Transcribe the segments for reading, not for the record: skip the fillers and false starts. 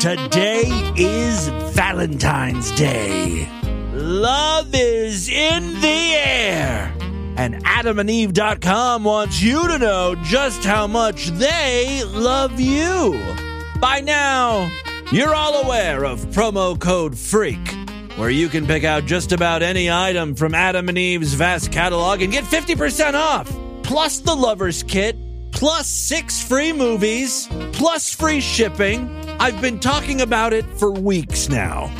Today is Valentine's Day. Love is in the air. And AdamandEve.com wants you to know just how much they love you. By now, you're all aware of promo code FREAK, where you can pick out just about any item from Adam and Eve's vast catalog and get 50% off, plus the Lover's Kit, plus 6 free movies, plus free shipping. I've been talking about it for weeks now.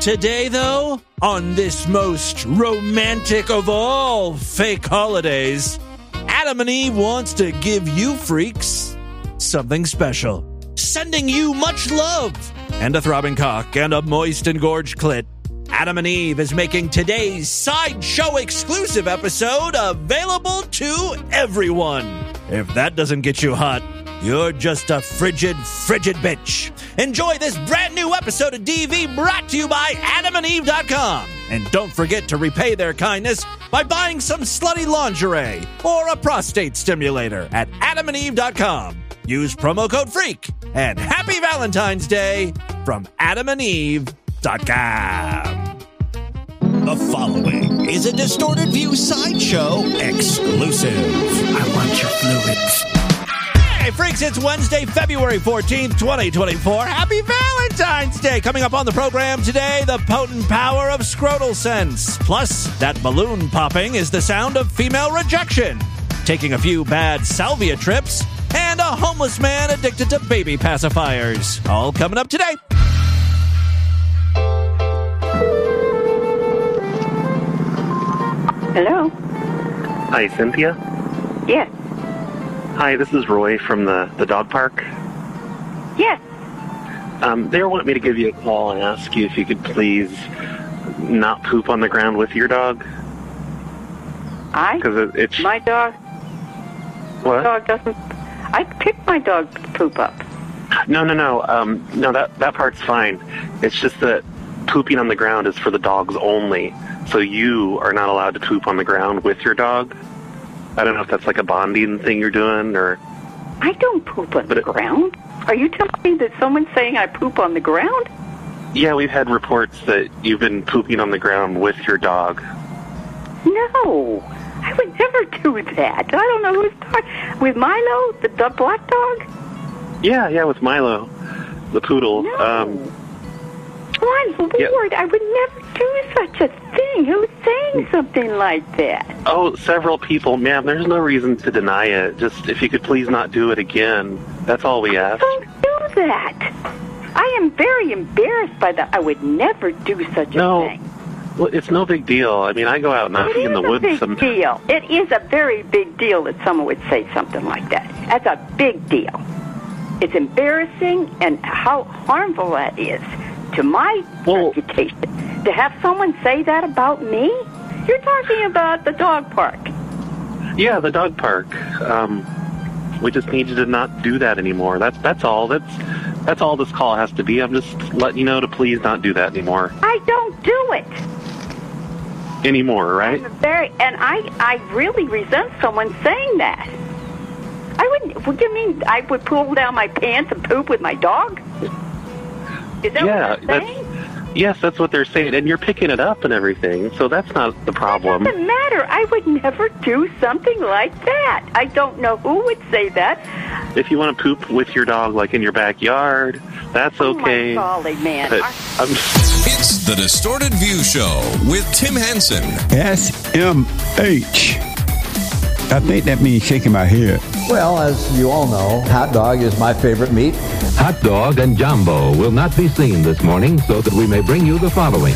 Today, though, on this most romantic of all fake holidays, Adam and Eve wants to give you freaks something special, sending you much love and a throbbing cock and a moist and gorged clit. Adam and Eve is making today's sideshow exclusive episode available to everyone. If that doesn't get you hot, you're just a frigid, frigid bitch. Enjoy this brand new episode of DV brought to you by AdamandEve.com. And don't forget to repay their kindness by buying some slutty lingerie or a prostate stimulator at AdamandEve.com. Use promo code FREAK and happy Valentine's Day from AdamandEve.com. The following is a Distorted View sideshow exclusive. I want your fluids. Hey, freaks, it's Wednesday, February 14th, 2024. Happy Valentine's Day! Coming up on the program today, the potent power of scrotal sense. Plus, that balloon popping is the sound of female rejection. Taking a few bad salvia trips. And a homeless man addicted to baby pacifiers. All coming up today. Hello? Hi, Cynthia? Yes. Hi, this is Roy from the dog park. Yes. They want me to give you a call and ask you if you could please not poop on the ground with your dog. My dog. What? My dog doesn't. I pick my dog to poop up. No. No, that part's fine. It's just that pooping on the ground is for the dogs only. So you are not allowed to poop on the ground with your dog. I don't know if that's like a bonding thing you're doing, or... I don't poop on the ground. Are you telling me that someone's saying I poop on the ground? Yeah, we've had reports that you've been pooping on the ground with your dog. No, I would never do that. I don't know who's talking. With Milo, the black dog? Yeah, with Milo, the poodle. No. My Lord, yeah. I would never do such a thing. Who's saying something like that? Oh, several people. Ma'am, there's no reason to deny it. Just if you could please not do it again. That's all we ask. Don't do that. I am very embarrassed by that. I would never do such a thing. Well, it's no big deal. I mean, I go out in the woods sometimes. It is a big deal. It is a very big deal that someone would say something like that. That's a big deal. It's embarrassing, and how harmful that is to my reputation. To have someone say that about me? You're talking about the dog park. Yeah, the dog park. We just need you to not do that anymore. That's all. That's all this call has to be. I'm just letting you know to please not do that anymore. I don't do it anymore, right? I really resent someone saying that. I wouldn't. What do you mean? I would pull down my pants and poop with my dog? Is that what they're saying? Yes, that's what they're saying. And you're picking it up and everything, so that's not the problem. It doesn't matter. I would never do something like that. I don't know who would say that. If you want to poop with your dog, like in your backyard, that's okay. Oh, my golly, man. It's the Distorted View Show with Tim Henson. SMH. I think that means shaking my head. Well, as you all know, hot dog is my favorite meat. Hot dog and Jumbo will not be seen this morning so that we may bring you the following.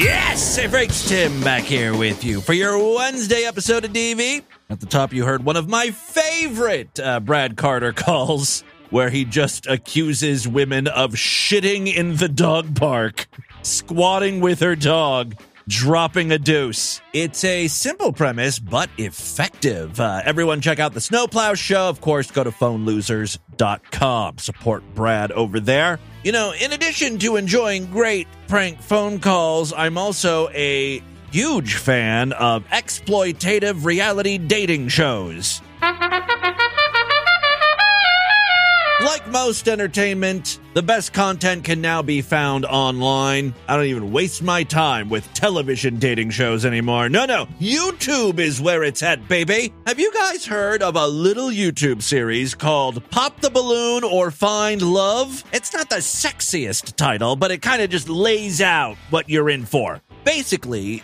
Yes, hey freaks, Tim back here with you for your Wednesday episode of DV. At the top, you heard one of my favorite Brad Carter calls where he just accuses women of shitting in the dog park, squatting with her dog, dropping a deuce. It's a simple premise, but effective. Everyone check out the Snowplow show. Of course, go to phonelosers.com. Support Brad over there. You know, in addition to enjoying great prank phone calls, I'm also a huge fan of exploitative reality dating shows. Like most entertainment, the best content can now be found online. I don't even waste my time with television dating shows anymore. No, YouTube is where it's at, baby. Have you guys heard of a little YouTube series called Pop the Balloon or Find Love? It's not the sexiest title, but it kind of just lays out what you're in for. Basically,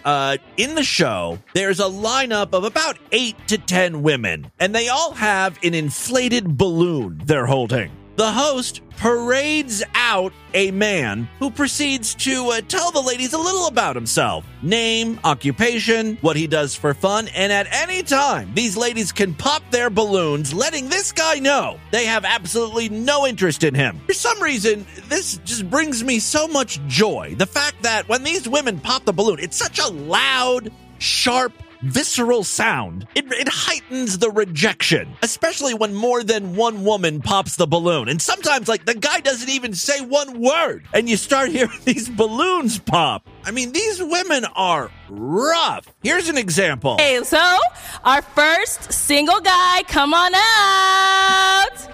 in the show, there's a lineup of about 8 to 10 women, and they all have an inflated balloon they're holding. The host parades out a man who proceeds to tell the ladies a little about himself. Name, occupation, what he does for fun, and at any time, these ladies can pop their balloons, letting this guy know they have absolutely no interest in him. For some reason, this just brings me so much joy. The fact that when these women pop the balloon, it's such a loud, sharp, visceral sound. It heightens the rejection, especially when more than one woman pops the balloon. And sometimes, like, the guy doesn't even say one word, and you start hearing these balloons pop. I mean, these women are rough. Here's an example. And so, our first single guy, come on out.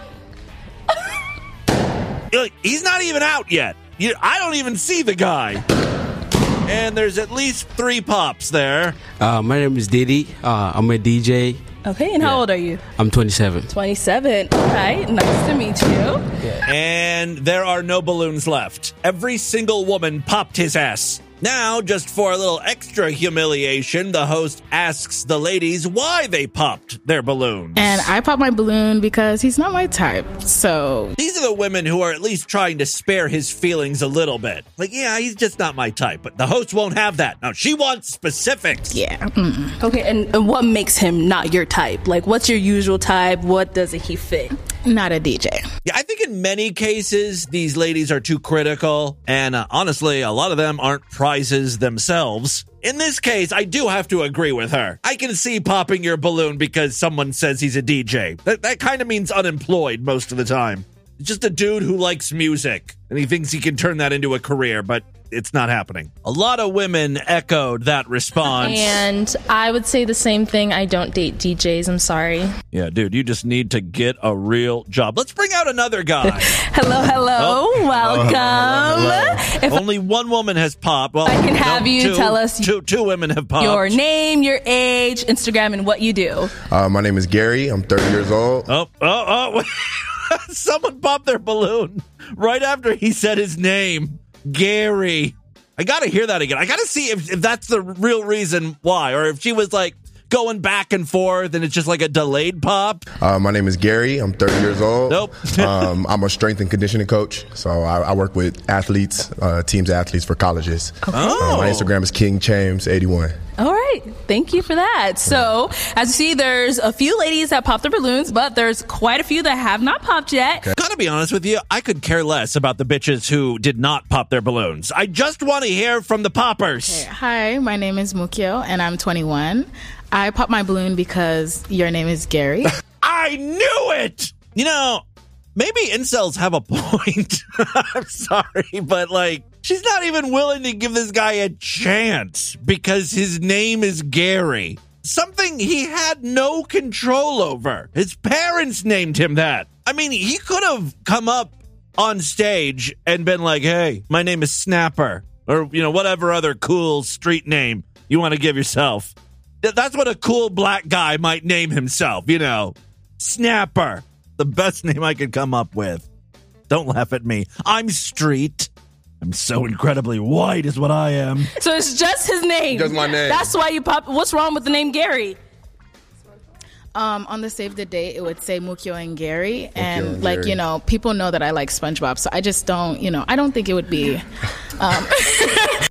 He's not even out yet. I don't even see the guy. And there's at least 3 pops there. My name is Diddy. I'm a DJ. Okay, and how old are you? I'm 27. 27. All right, nice to meet you. Yeah. And there are no balloons left. Every single woman popped his ass. Now, just for a little extra humiliation, the host asks the ladies why they popped their balloons. And I popped my balloon because he's not my type, so... These are the women who are at least trying to spare his feelings a little bit. Like, yeah, he's just not my type, but the host won't have that. No, she wants specifics. Yeah. Mm-mm. Okay, and what makes him not your type? Like, what's your usual type? What doesn't he fit? Not a DJ. Yeah, I think in many cases, these ladies are too critical, and honestly, a lot of them aren't prizes themselves. In this case, I do have to agree with her. I can see popping your balloon because someone says he's a DJ. That kind of means unemployed most of the time. It's just a dude who likes music, and he thinks he can turn that into a career, but it's not happening. A lot of women echoed that response. And I would say the same thing. I don't date DJs. I'm sorry. Yeah, dude, you just need to get a real job. Let's bring out another guy. Hello. Oh. Welcome. Hello. If only one woman has popped. Well, I can have you tell us. Two women have popped. Your name, your age, Instagram, and what you do. My name is Gary. I'm 30 years old. Oh. Someone popped their balloon right after he said his name. Gary. I gotta hear that again. I gotta see if that's the real reason why, or if she was like going back and forth and it's just like a delayed pop. My name is Gary. I'm 30 years old. Nope. I'm a strength and conditioning coach, so I work with athletes, teams of athletes for colleges. Okay. My Instagram is KingChames81. All right. Thank you for that. So, as you see, there's a few ladies that popped their balloons, but there's quite a few that have not popped yet. Okay. Gotta be honest with you, I could care less about the bitches who did not pop their balloons. I just want to hear from the poppers. Okay. Hi, my name is Mukio, and I'm 21. I popped my balloon because your name is Gary. I knew it! You know, maybe incels have a point. I'm sorry, but like, she's not even willing to give this guy a chance because his name is Gary. Something he had no control over. His parents named him that. I mean, he could have come up on stage and been like, hey, my name is Snapper. Or, you know, whatever other cool street name you want to give yourself. That's what a cool black guy might name himself, you know. Snapper. The best name I could come up with. Don't laugh at me. I'm street. I'm so incredibly white is what I am. So it's just his name. Just my name. That's why you pop. What's wrong with the name Gary? On the save the date, it would say Mukio and Gary. Mukio and like, Gary. You know, people know that I like SpongeBob. So I just don't, you know, I don't think it would be.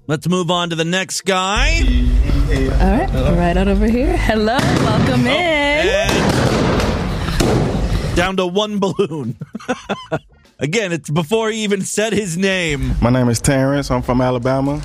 Let's move on to the next guy. All right. Hello. Right out over here. Hello. Welcome in. Down to one balloon. Again, it's before he even said his name. My name is Terrence. I'm from Alabama.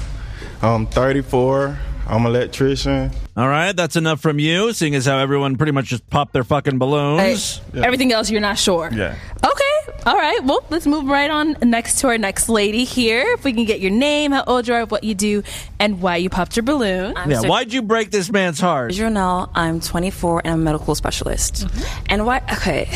I'm 34. I'm an electrician. All right, that's enough from you, seeing as how everyone pretty much just popped their fucking balloons. Yeah. Everything else, you're not sure. Yeah. Okay. All right. Well, let's move right on next to our next lady here. If we can get your name, how old you are, what you do, and why you popped your balloon. Why'd you break this man's heart? Janelle, I'm 24, and I'm a medical specialist. Mm-hmm. And why... Okay...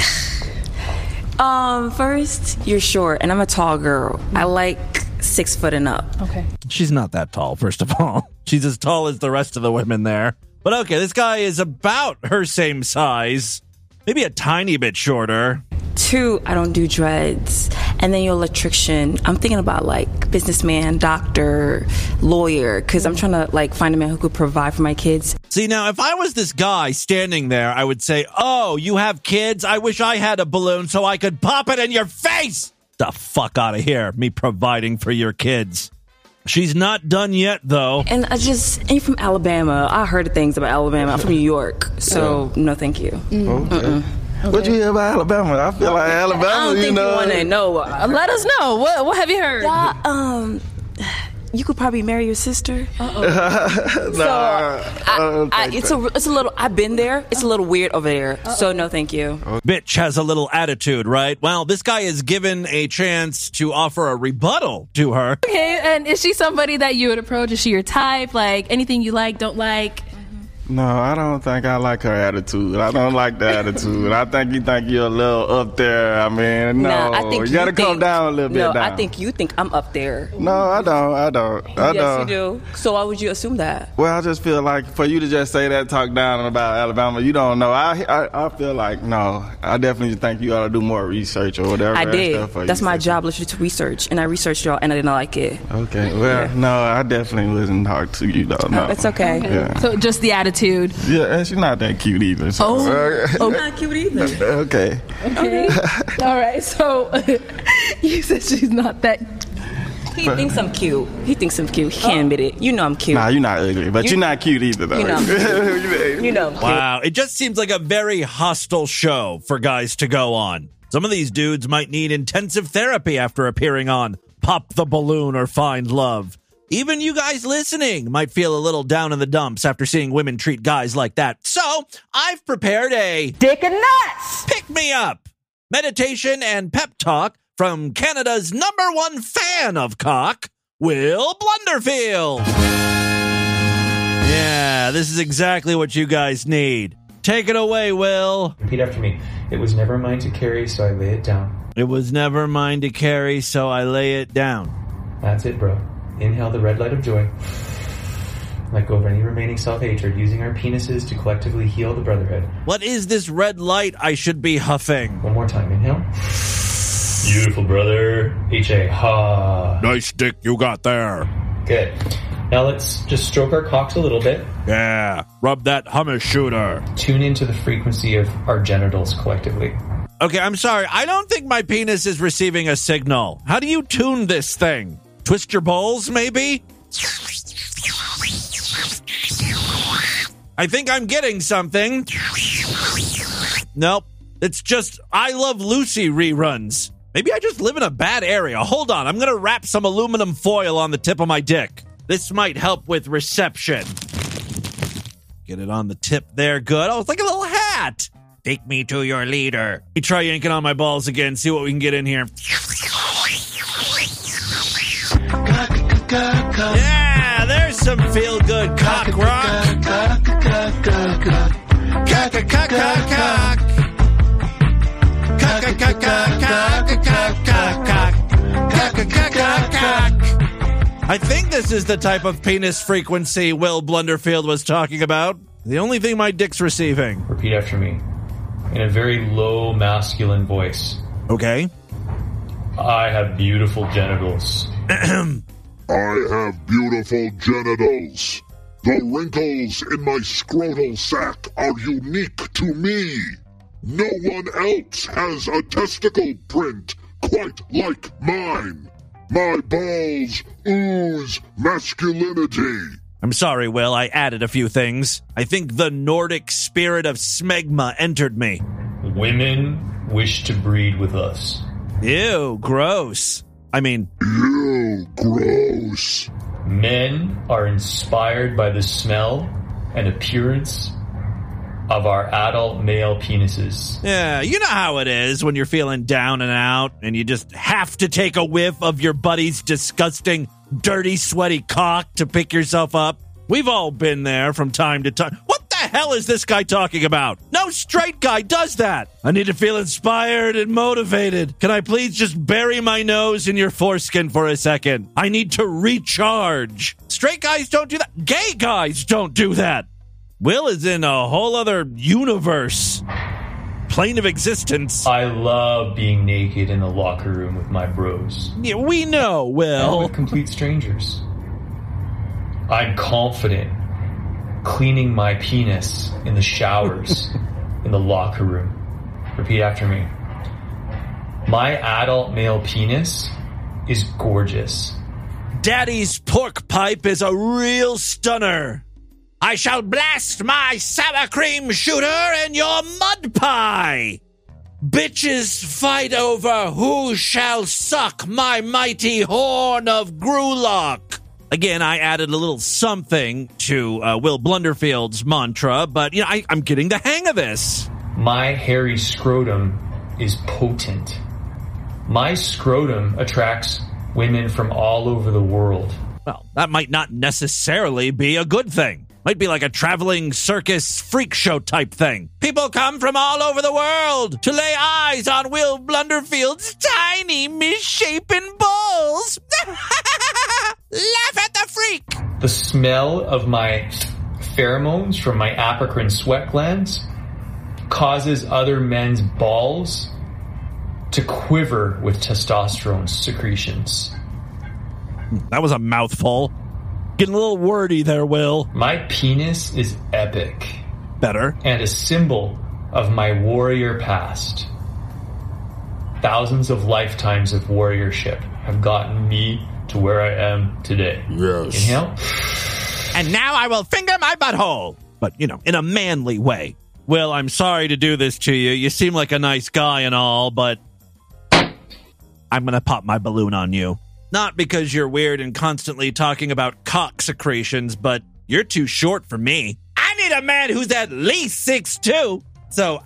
First, you're short, and I'm a tall girl. I like 6 foot and up. Okay. She's not that tall, first of all. She's as tall as the rest of the women there. But okay, this guy is about her same size. Maybe a tiny bit shorter. 2, I don't do dreads. And then your electrician. I'm thinking about, like, businessman, doctor, lawyer, because I'm trying to, like, find a man who could provide for my kids. See, now, if I was this guy standing there, I would say, oh, you have kids? I wish I had a balloon so I could pop it in your face! The fuck out of here, me providing for your kids. She's not done yet, though. And you're from Alabama. I heard things about Alabama. I'm from New York, so no thank you. Mm. Okay. Okay. What you hear about Alabama? I feel like Alabama, I don't think you want to know. Let us know. What have you heard? Yeah, you could probably marry your sister. Uh-oh. It's a little. I've been there. It's a little weird over there. Uh-oh. So no, thank you. Bitch has a little attitude, right? Well, this guy is given a chance to offer a rebuttal to her. Okay, and is she somebody that you would approach? Is she your type? Like anything you like, don't like? No, I don't think I like her attitude. I don't like the attitude. I think you're a little up there. I mean, no. Nah, I think you got to come down a little bit. No, down. I think you think I'm up there. No, I don't. Yes, you do. So why would you assume that? Well, I just feel like for you to just say that, talk down about Alabama, you don't know. I feel like, no, I definitely think you ought to do more research or whatever. I did. That's my job, literally, to research. And I researched y'all, and I didn't like it. Okay. Well, no, I definitely wouldn't talk to you, though. No. It's okay. Yeah. So just the attitude. Yeah, and she's not that cute either. So. Oh, not cute either. Okay. All right, so you said she's not that. He thinks I'm cute. He can't admit it. You know I'm cute. Nah, you're not ugly, but you're not cute either, though. You know I'm cute. Wow, it just seems like a very hostile show for guys to go on. Some of these dudes might need intensive therapy after appearing on Pop the Balloon or Find Love. Even you guys listening might feel a little down in the dumps after seeing women treat guys like that. So I've prepared a Dick and Nuts Pick Me Up meditation and pep talk from Canada's number one fan of cock, Will Blunderfield. Yeah, this is exactly what you guys need. Take it away, Will. Repeat after me. It was never mine to carry, so I lay it down. It was never mine to carry, so I lay it down. That's it, bro. Inhale the red light of joy. Let go of any remaining self-hatred, using our penises to collectively heal the brotherhood. What is this red light I should be huffing? One more time. Inhale. Beautiful, brother. H-A. Ha. Nice dick you got there. Good. Now let's just stroke our cocks a little bit. Yeah. Rub that hummus shooter. Tune into the frequency of our genitals collectively. Okay, I'm sorry. I don't think my penis is receiving a signal. How do you tune this thing? Twist your balls, maybe? I think I'm getting something. Nope. It's just I Love Lucy reruns. Maybe I just live in a bad area. Hold on. I'm going to wrap some aluminum foil on the tip of my dick. This might help with reception. Get it on the tip there. Good. Oh, it's like a little hat. Take me to your leader. Let me try yanking on my balls again. See what we can get in here. Yeah, there's some feel-good cock rock. I think this is the type of penis frequency Will Blunderfield was talking about. The only thing my dick's receiving. Repeat after me. In a very low, masculine voice. Okay. I have beautiful genitals. I have beautiful genitals. The wrinkles in my scrotal sack are unique to me. No one else has a testicle print quite like mine. My balls ooze masculinity. I'm sorry, Will, I added a few things. I think the Nordic spirit of smegma entered me. Women wish to breed with us. Ew, gross. Ew, gross. Men are inspired by the smell and appearance of our adult male penises. Yeah, you know how it is when you're feeling down and out and you just have to take a whiff of your buddy's disgusting, dirty, sweaty cock to pick yourself up. We've all been there from time to time. What the hell is this guy talking about? No straight guy does that. I need to feel inspired and motivated. Can I please just bury my nose in your foreskin for a second? I need to recharge. Straight guys don't do that. Gay guys don't do that. Will is in a whole other universe. Plane of existence. I love being naked in the locker room with my bros. Yeah, we know, Will. And with complete strangers. I'm confident cleaning my penis in the showers in the locker room. Repeat after me. My adult male penis is gorgeous. Daddy's pork pipe is a real stunner. I shall blast my sour cream shooter in your mud pie. Bitches fight over who shall suck my mighty horn of Grulock. Again, I added a little something to Will Blunderfield's mantra, but you know, I'm getting the hang of this. My hairy scrotum is potent. My scrotum attracts women from all over the world. Well, that might not necessarily be a good thing. Might be like a traveling circus freak show type thing. People come from all over the world to lay eyes on Will Blunderfield's tiny, misshapen balls. Laugh at the freak! The smell of my pheromones from my apocrine sweat glands causes other men's balls to quiver with testosterone secretions. That was a mouthful. Getting a little wordy there, Will. My penis is epic. Better. And a symbol of my warrior past. Thousands of lifetimes of warriorship have gotten me to where I am today. Yes. Inhale. And now I will finger my butthole. But, you know, in a manly way. Will, I'm sorry to do this to you. You seem like a nice guy and all, but I'm going to pop my balloon on you. Not because you're weird and constantly talking about cock secretions, but you're too short for me. I need a man who's at least 6'2". So,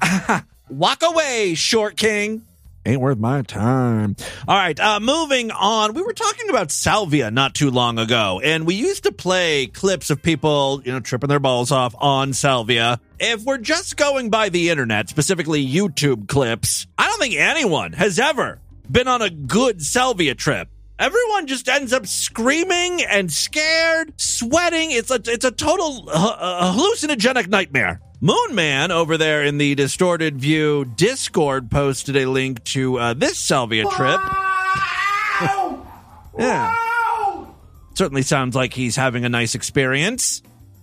walk away, short king. Ain't worth my time. All right, moving on. We were talking about salvia not too long ago, and we used to play clips of people, tripping their balls off on salvia. If we're just going by the internet, specifically YouTube clips, I don't think anyone has ever been on a good salvia trip. Everyone just ends up screaming and scared, sweating. It's a total hallucinogenic nightmare. Moon Man over there in the Distorted View Discord posted a link to this salvia trip. Wow! Yeah. Wow! Certainly sounds like he's having a nice experience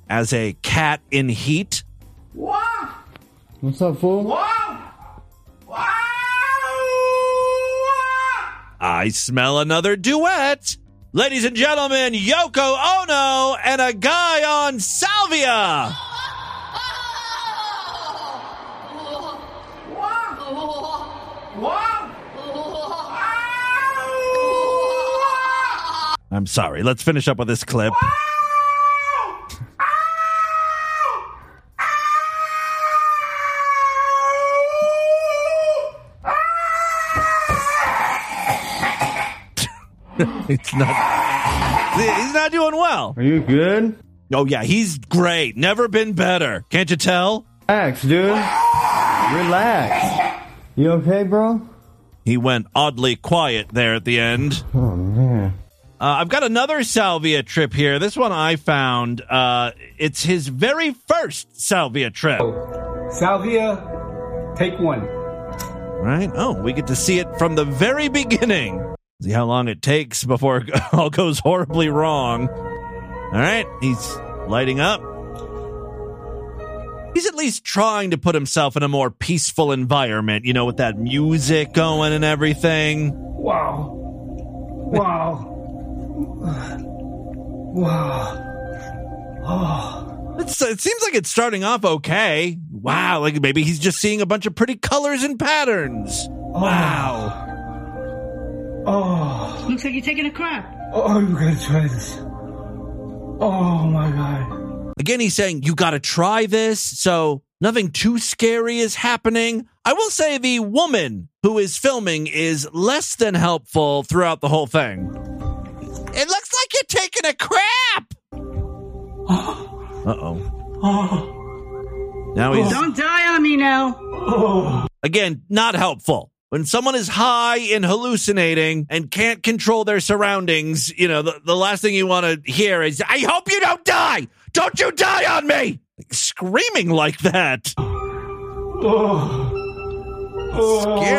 as a cat in heat. Wow! What's up, fool? Wow! Wow! I smell another duet. Ladies and gentlemen, Yoko Ono and a guy on salvia. I'm sorry. Let's finish up with this clip. He's not doing well. Are you good? Oh, yeah, he's great. Never been better. Can't you tell? Relax, dude. Relax. You okay, bro? He went oddly quiet there at the end. Oh, man. I've got another salvia trip here. This one I found. It's his very first salvia trip. Salvia, take one. Right? Oh, we get to see it from the very beginning. See how long it takes before it all goes horribly wrong. All right, he's lighting up. He's at least trying to put himself in a more peaceful environment, with that music going and everything. Wow. Wow. Wow. Oh. It seems like it's starting off okay. Wow, like maybe he's just seeing a bunch of pretty colors and patterns. Oh. Wow. Oh. Looks like you're taking a crap. Oh, you gotta try this. Oh, my God. Again, he's saying, you gotta try this, so nothing too scary is happening. I will say the woman who is filming is less than helpful throughout the whole thing. It looks like you're taking a crap. Uh-oh. Oh. Now he's... Don't die on me now. Again, not helpful. When someone is high and hallucinating and can't control their surroundings, you know, the last thing you want to hear is, I hope you don't die. Don't you die on me. Like, screaming like that. Scare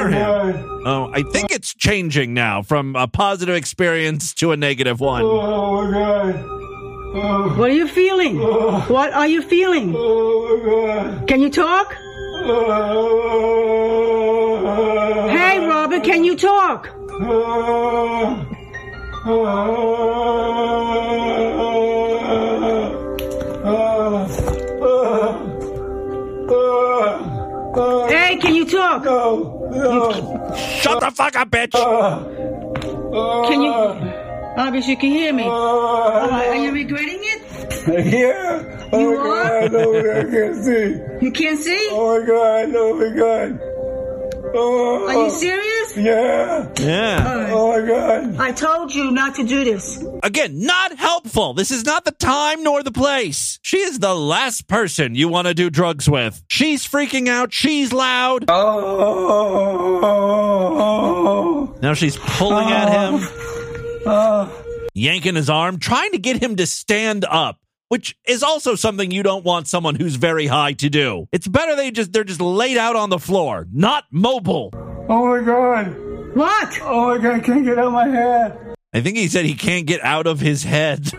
him. Oh, I think it's changing now from a positive experience to a negative one. Oh, my God. What are you feeling? What are you feeling? Can you talk? Hey, Robert, can you talk? Hey, can you talk? No. Shut the fuck up, bitch! Can you... Obvious, you can hear me. Are you regretting it? Yeah. Oh, you are? God, no, I can't see. You can't see? Oh, my God. No, my God. Oh. Are you serious? Yeah. Yeah. Right. Oh, my God. I told you not to do this. Again, not helpful. This is not the time nor the place. She is the last person you want to do drugs with. She's freaking out. She's loud. Oh. Now she's pulling at him. Yanking his arm, trying to get him to stand up, which is also something you don't want someone who's very high to do. It's better they're just laid out on the floor, not mobile. Oh my God. What? Oh my God, I can't get out of my head. I think he said he can't get out of his head.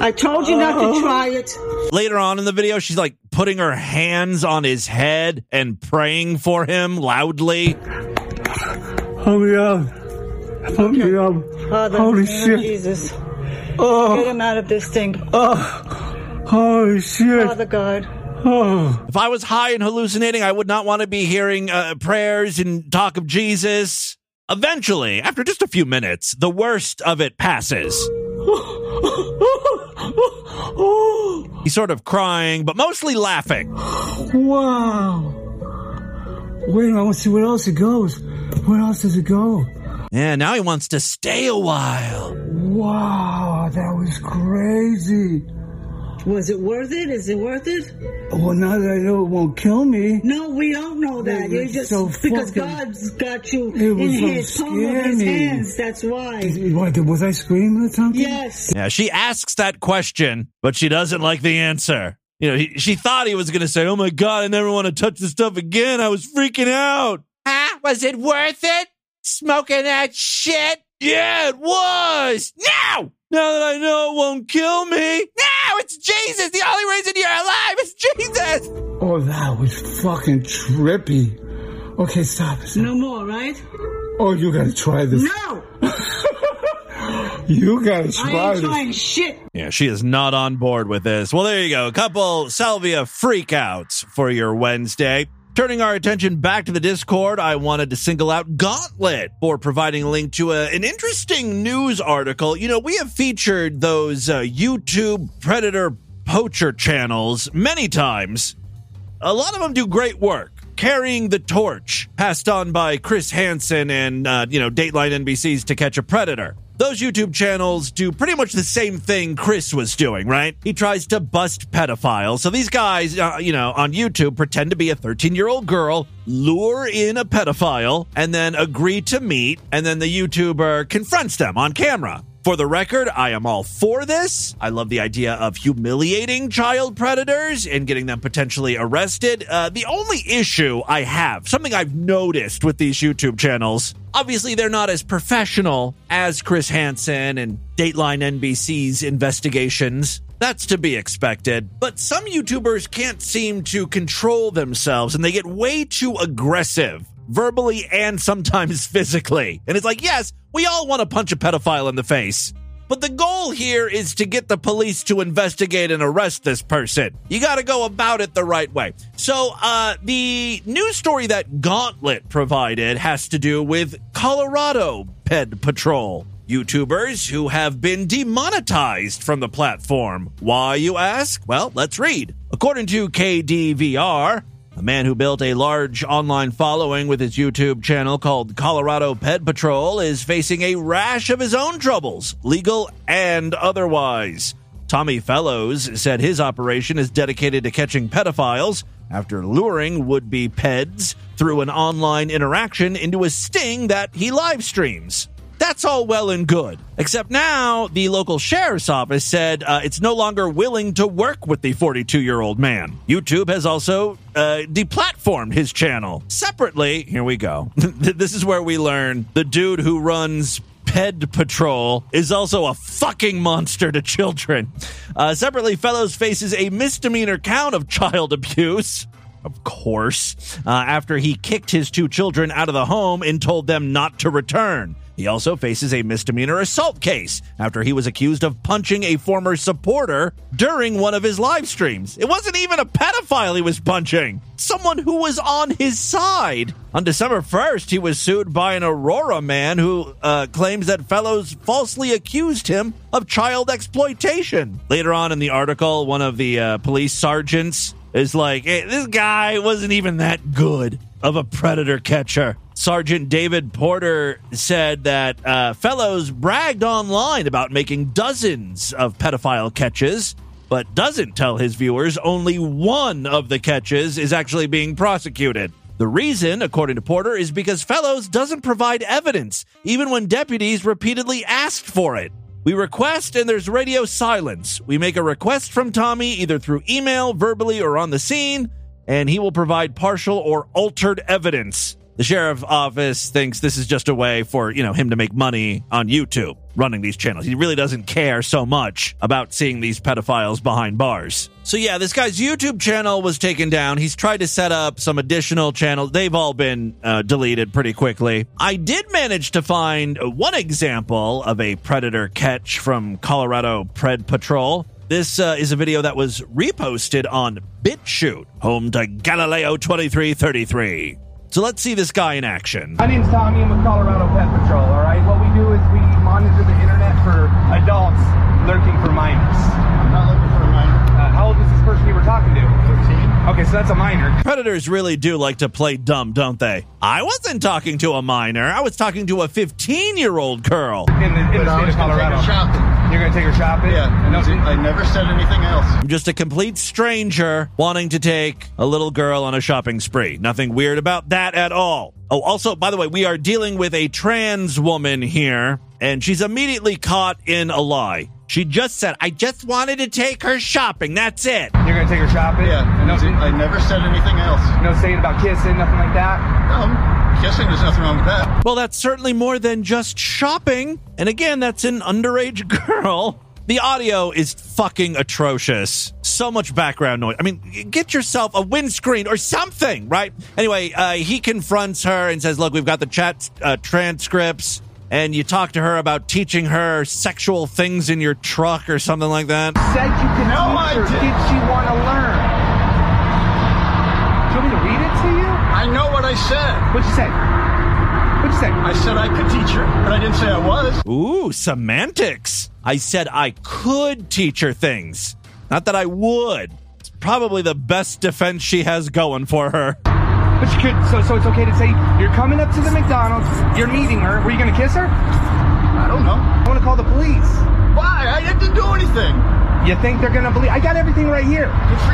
I told you not to try it. Later on in the video, she's like putting her hands on his head and praying for him loudly. Oh my God. Father, holy shit. Jesus. Oh. Get him out of this thing. Oh. Holy shit. Father God. Oh. If I was high and hallucinating, I would not want to be hearing prayers and talk of Jesus. Eventually, after just a few minutes, the worst of it passes. He's sort of crying, but mostly laughing. Wow. Wait, I want to see where else it goes. Where else does it go? Yeah, now he wants to stay a while. Wow, that was crazy. Was it worth it? Is it worth it? Well, now that I know it won't kill me. No, we don't know that. You're just so because God's got you in his palm of his hands. That's why. Was I screaming or something? Yes. Yeah, she asks that question, but she doesn't like the answer. You know, she thought he was going to say, oh, my God, I never want to touch this stuff again. I was freaking out. Huh? Was it worth it? Smoking that shit? Yeah, it was. Now that I know it won't kill me. Now it's Jesus. The only reason you're alive is Jesus. Oh, that was fucking trippy. Okay, stop. No more, right? Oh, you gotta try this. No. You gotta try this. I ain't trying shit. Yeah, she is not on board with this. Well, there you go. A couple Salvia freakouts for your Wednesday. Turning our attention back to the Discord, I wanted to single out Gauntlet for providing a link to an interesting news article. You know, we have featured those YouTube predator poacher channels many times. A lot of them do great work, carrying the torch, passed on by Chris Hansen and, Dateline NBC's To Catch a Predator. Those YouTube channels do pretty much the same thing Chris was doing, right? He tries to bust pedophiles. So these guys, on YouTube pretend to be a 13-year-old girl, lure in a pedophile, and then agree to meet, and then the YouTuber confronts them on camera. For the record, I am all for this. I love the idea of humiliating child predators and getting them potentially arrested. The only issue I have, something I've noticed with these YouTube channels, obviously they're not as professional as Chris Hansen and Dateline NBC's investigations. That's to be expected. But some YouTubers can't seem to control themselves and they get way too aggressive, verbally and sometimes physically. And it's like, yes, we all want to punch a pedophile in the face. But the goal here is to get the police to investigate and arrest this person. You got to go about it the right way. So the news story that Gauntlet provided has to do with Colorado Ped Patrol. YouTubers who have been demonetized from the platform. Why, you ask? Well, let's read. According to KDVR... a man who built a large online following with his YouTube channel called Colorado Ped Patrol is facing a rash of his own troubles, legal and otherwise. Tommy Fellows said his operation is dedicated to catching pedophiles after luring would-be peds through an online interaction into a sting that he live streams. That's all well and good, except now the local sheriff's office said it's no longer willing to work with the 42-year-old man. YouTube has also deplatformed his channel. Separately, here we go. This is where we learn the dude who runs Ped Patrol is also a fucking monster to children. Separately, Fellows faces a misdemeanor count of child abuse. Of course, after he kicked his two children out of the home and told them not to return. He also faces a misdemeanor assault case after he was accused of punching a former supporter during one of his live streams. It wasn't even a pedophile he was punching. Someone who was on his side. On December 1st, he was sued by an Aurora man who claims that Fellows falsely accused him of child exploitation. Later on in the article, one of the police sergeants is like, hey, this guy wasn't even that good of a predator catcher. Sergeant David Porter said that Fellows bragged online about making dozens of pedophile catches, but doesn't tell his viewers only one of the catches is actually being prosecuted. The reason, according to Porter, is because Fellows doesn't provide evidence, even when deputies repeatedly asked for it. We request and there's radio silence. We make a request from Tommy either through email, verbally, or on the scene, and he will provide partial or altered evidence. The sheriff's office thinks this is just a way for, him to make money on YouTube running these channels. He really doesn't care so much about seeing these pedophiles behind bars. So yeah, this guy's YouTube channel was taken down. He's tried to set up some additional channels. They've all been deleted pretty quickly. I did manage to find one example of a predator catch from Colorado Ped Patrol. This is a video that was reposted on BitShoot, home to Galileo 2333. So let's see this guy in action. My name's Tommy. I'm with Colorado Ped Patrol, all right? What we do is we monitor the internet for adults lurking for minors. I'm not looking for a minor. How old is this person you were talking to? 15. Okay, so that's a minor. Predators really do like to play dumb, don't they? I wasn't talking to a minor. I was talking to a 15-year-old girl. In the state of Colorado. You're going to take her shopping? Yeah. I never said anything else. I'm just a complete stranger wanting to take a little girl on a shopping spree. Nothing weird about that at all. Oh, also, by the way, we are dealing with a trans woman here, and she's immediately caught in a lie. She just said, I just wanted to take her shopping. That's it. You're going to take her shopping? Yeah. I never said anything else. No saying about kissing, nothing like that? Kissing, there's nothing wrong with that. Well, that's certainly more than just shopping. And again, that's an underage girl. The audio is fucking atrocious. So much background noise. I mean, get yourself a windscreen or something, right? Anyway, he confronts her and says, look, we've got the chat transcripts. And you talk to her about teaching her sexual things in your truck or something like that. Said you can teach her. Did she want to learn? Do you want me to read it to you? I know what I said. What'd you say? I said I could teach her, but I didn't say I was. Ooh, semantics. I said I could teach her things. Not that I would. It's probably the best defense she has going for her. But she could, so it's okay to say, you're coming up to the McDonald's, you're meeting her. Were you going to kiss her? I don't know. I want to call the police. Why? I didn't do anything. You think they're going to believe? I got everything right here.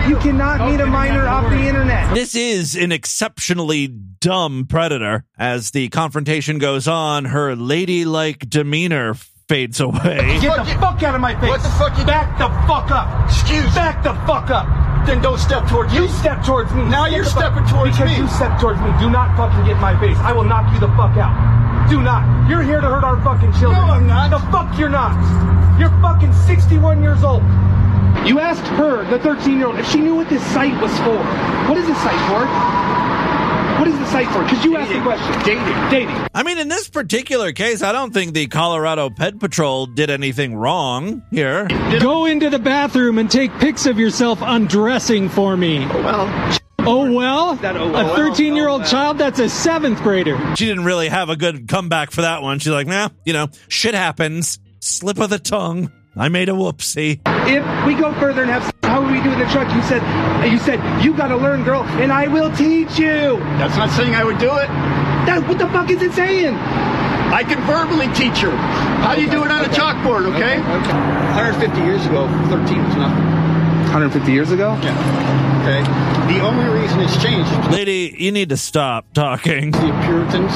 You cannot meet a minor off the internet. This is an exceptionally dumb predator. As the confrontation goes on, her ladylike demeanor fades away. Get the fuck out of my face. What the fuck? Back the fuck up. Excuse. Back the fuck up. Then don't step towards me. You step towards me. Now you're stepping towards me. Because you step towards me. Do not fucking get in my face. I will knock you the fuck out. Do not. You're here to hurt our fucking children. No, I'm not. The fuck you're not. You're fucking 61 years old. You asked her, the 13-year-old, if she knew what this site was for. What is this site for? What is the site for? Because you asked the question. Dating. I mean, in this particular case, I don't think the Colorado Ped Patrol did anything wrong here. Go into the bathroom and take pics of yourself undressing for me. Oh, well? A 13-year-old child? That's a seventh grader. She didn't really have a good comeback for that one. She's like, nah, shit happens. Slip of the tongue. I made a whoopsie. If we go further and have how would we do in the truck? You said you gotta learn, girl, and I will teach you. That's not saying I would do it. That what the fuck is it saying? I can verbally teach her. How do you do it on a chalkboard, okay? 150 years ago, 13 was nothing. 150 years ago? Yeah. Okay. The only reason it's changed... Lady, you need to stop talking. The Puritans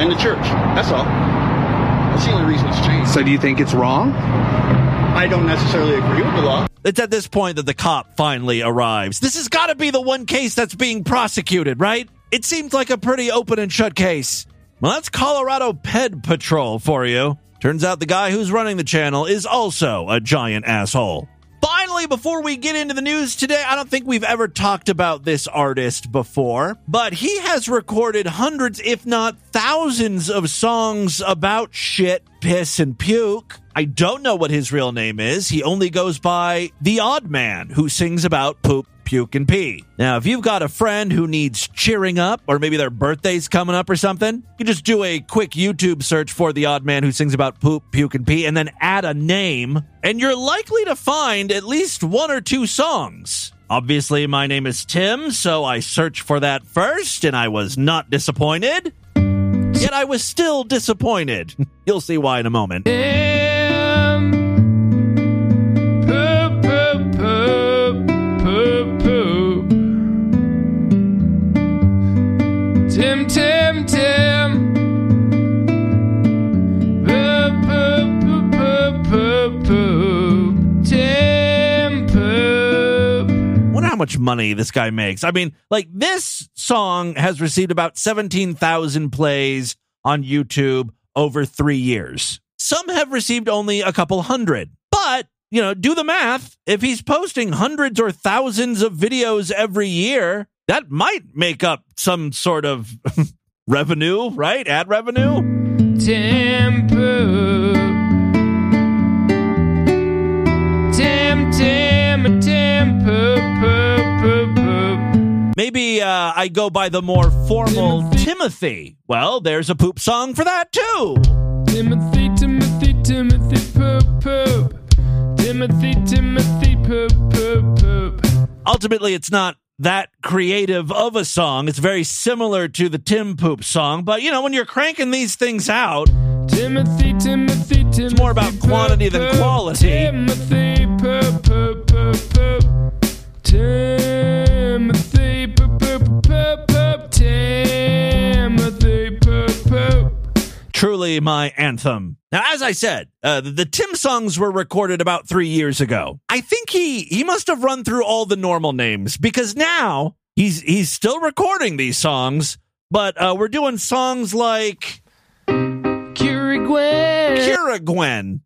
and the church. That's all. That's the only reason it's changed. So do you think it's wrong? I don't necessarily agree with the law. It's at this point that the cop finally arrives. This has got to be the one case that's being prosecuted, right? It seems like a pretty open and shut case. Well, that's Colorado Ped Patrol for you. Turns out the guy who's running the channel is also a giant asshole. Finally, before we get into the news today, I don't think we've ever talked about this artist before, but he has recorded hundreds, if not thousands, of songs about shit, piss, and puke. I don't know what his real name is. He only goes by The Odd Man, who sings about poop, puke, and pee. Now, if you've got a friend who needs cheering up, or maybe their birthday's coming up or something, you just do a quick YouTube search for The Odd Man Who Sings About Poop, Puke, and Pee, and then add a name, and you're likely to find at least one or two songs. Obviously, my name is Tim, so I searched for that first, and I was not disappointed. Yet I was still disappointed. You'll see why in a moment. Much money this guy makes. I mean, like, this song has received about 17,000 plays on YouTube over 3 years. Some have received only a couple hundred, but, you know, do the math. If he's posting hundreds or thousands of videos every year, that might make up some sort of revenue, right? Ad revenue. Maybe I go by the more formal Timothy. Well, there's a poop song for that, too. Timothy, Timothy, Timothy, poop, poop. Timothy, Timothy, poop, poop, poop. Ultimately, it's not that creative of a song. It's very similar to the Tim Poop song. But, you know, when you're cranking these things out, Timothy, Timothy, Timothy, it's more about quantity than quality. Timothy, poop, poop, poop, poop. Timothy, poop, poop, poop, poop. Timothy, poop, poop. Truly my anthem. Now, as I said, the Tim songs were recorded about 3 years ago. I think he must have run through all the normal names, because now he's still recording these songs, but we're doing songs like Kira Gwen. Kira Gwen.